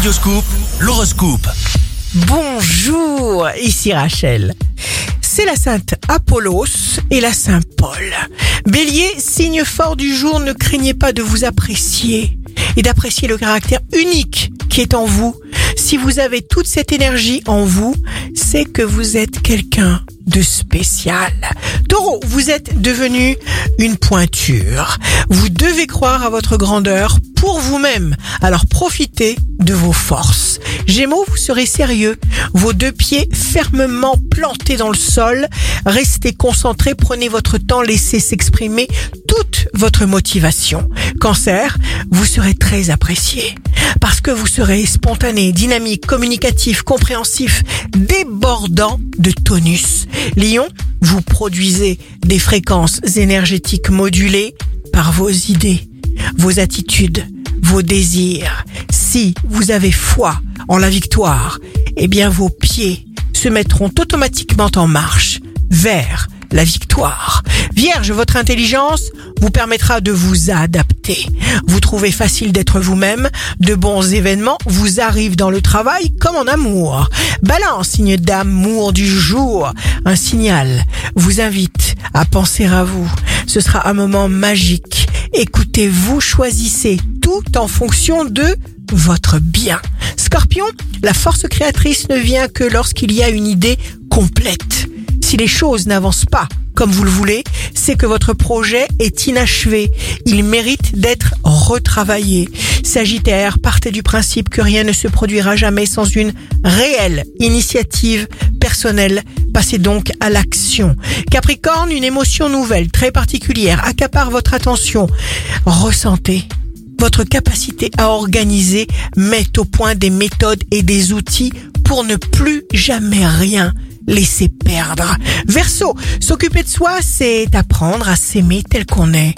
Radio-Scoop, l'horoscope. Bonjour, ici Rachel. C'est la sainte Apollos et la saint Paul. Bélier, signe fort du jour, ne craignez pas de vous apprécier et d'apprécier le caractère unique qui est en vous. Si vous avez toute cette énergie en vous, c'est que vous êtes quelqu'un de spécial. Taureau, vous êtes devenu une pointure. Vous devez croire à votre grandeur pour vous-même. Alors profitez de vos forces. Gémeaux, vous serez sérieux. Vos deux pieds fermement plantés dans le sol. Restez concentrés, prenez votre temps, laissez s'exprimer toute votre motivation. Cancer, vous serez très apprécié parce que vous serez spontané, dynamique, communicatif, compréhensif, débordant de tonus. Lion, vous produisez des fréquences énergétiques modulées par vos idées, vos attitudes, vos désirs. Si vous avez foi en la victoire, eh bien vos pieds se mettront automatiquement en marche vers la victoire. Vierge, votre intelligence vous permettra de vous adapter. Vous trouvez facile d'être vous-même. De bons événements vous arrivent dans le travail comme en amour. Balance, signe d'amour du jour. Un signal vous invite à penser à vous. Ce sera un moment magique. Écoutez-vous, choisissez tout en fonction de votre bien. Scorpion, la force créatrice ne vient que lorsqu'il y a une idée complète. Si les choses n'avancent pas comme vous le voulez, c'est que votre projet est inachevé. Il mérite d'être retravaillé. Sagittaire, partez du principe que rien ne se produira jamais sans une réelle initiative personnelle. Passez donc à l'action. Capricorne, une émotion nouvelle, très particulière, accapare votre attention. Ressentez. Votre capacité à organiser met au point des méthodes et des outils pour ne plus jamais rien laissez perdre. Verseau, s'occuper de soi, c'est apprendre à s'aimer tel qu'on est.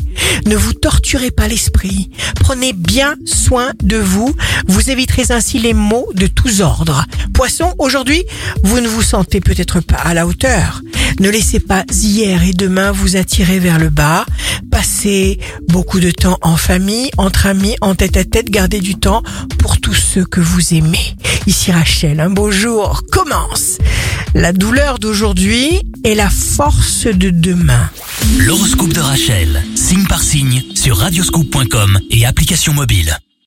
Ne vous torturez pas l'esprit. Prenez bien soin de vous. Vous éviterez ainsi les maux de tous ordres. Poisson, aujourd'hui, vous ne vous sentez peut-être pas à la hauteur. Ne laissez pas hier et demain vous attirer vers le bas. Passez beaucoup de temps en famille, entre amis, en tête-à-tête. Gardez du temps pour tous ceux que vous aimez. Ici Rachel, un beau jour commence. La douleur d'aujourd'hui est la force de demain. L'horoscope de Rachel, signe par signe, sur radioscoop.com et application mobile.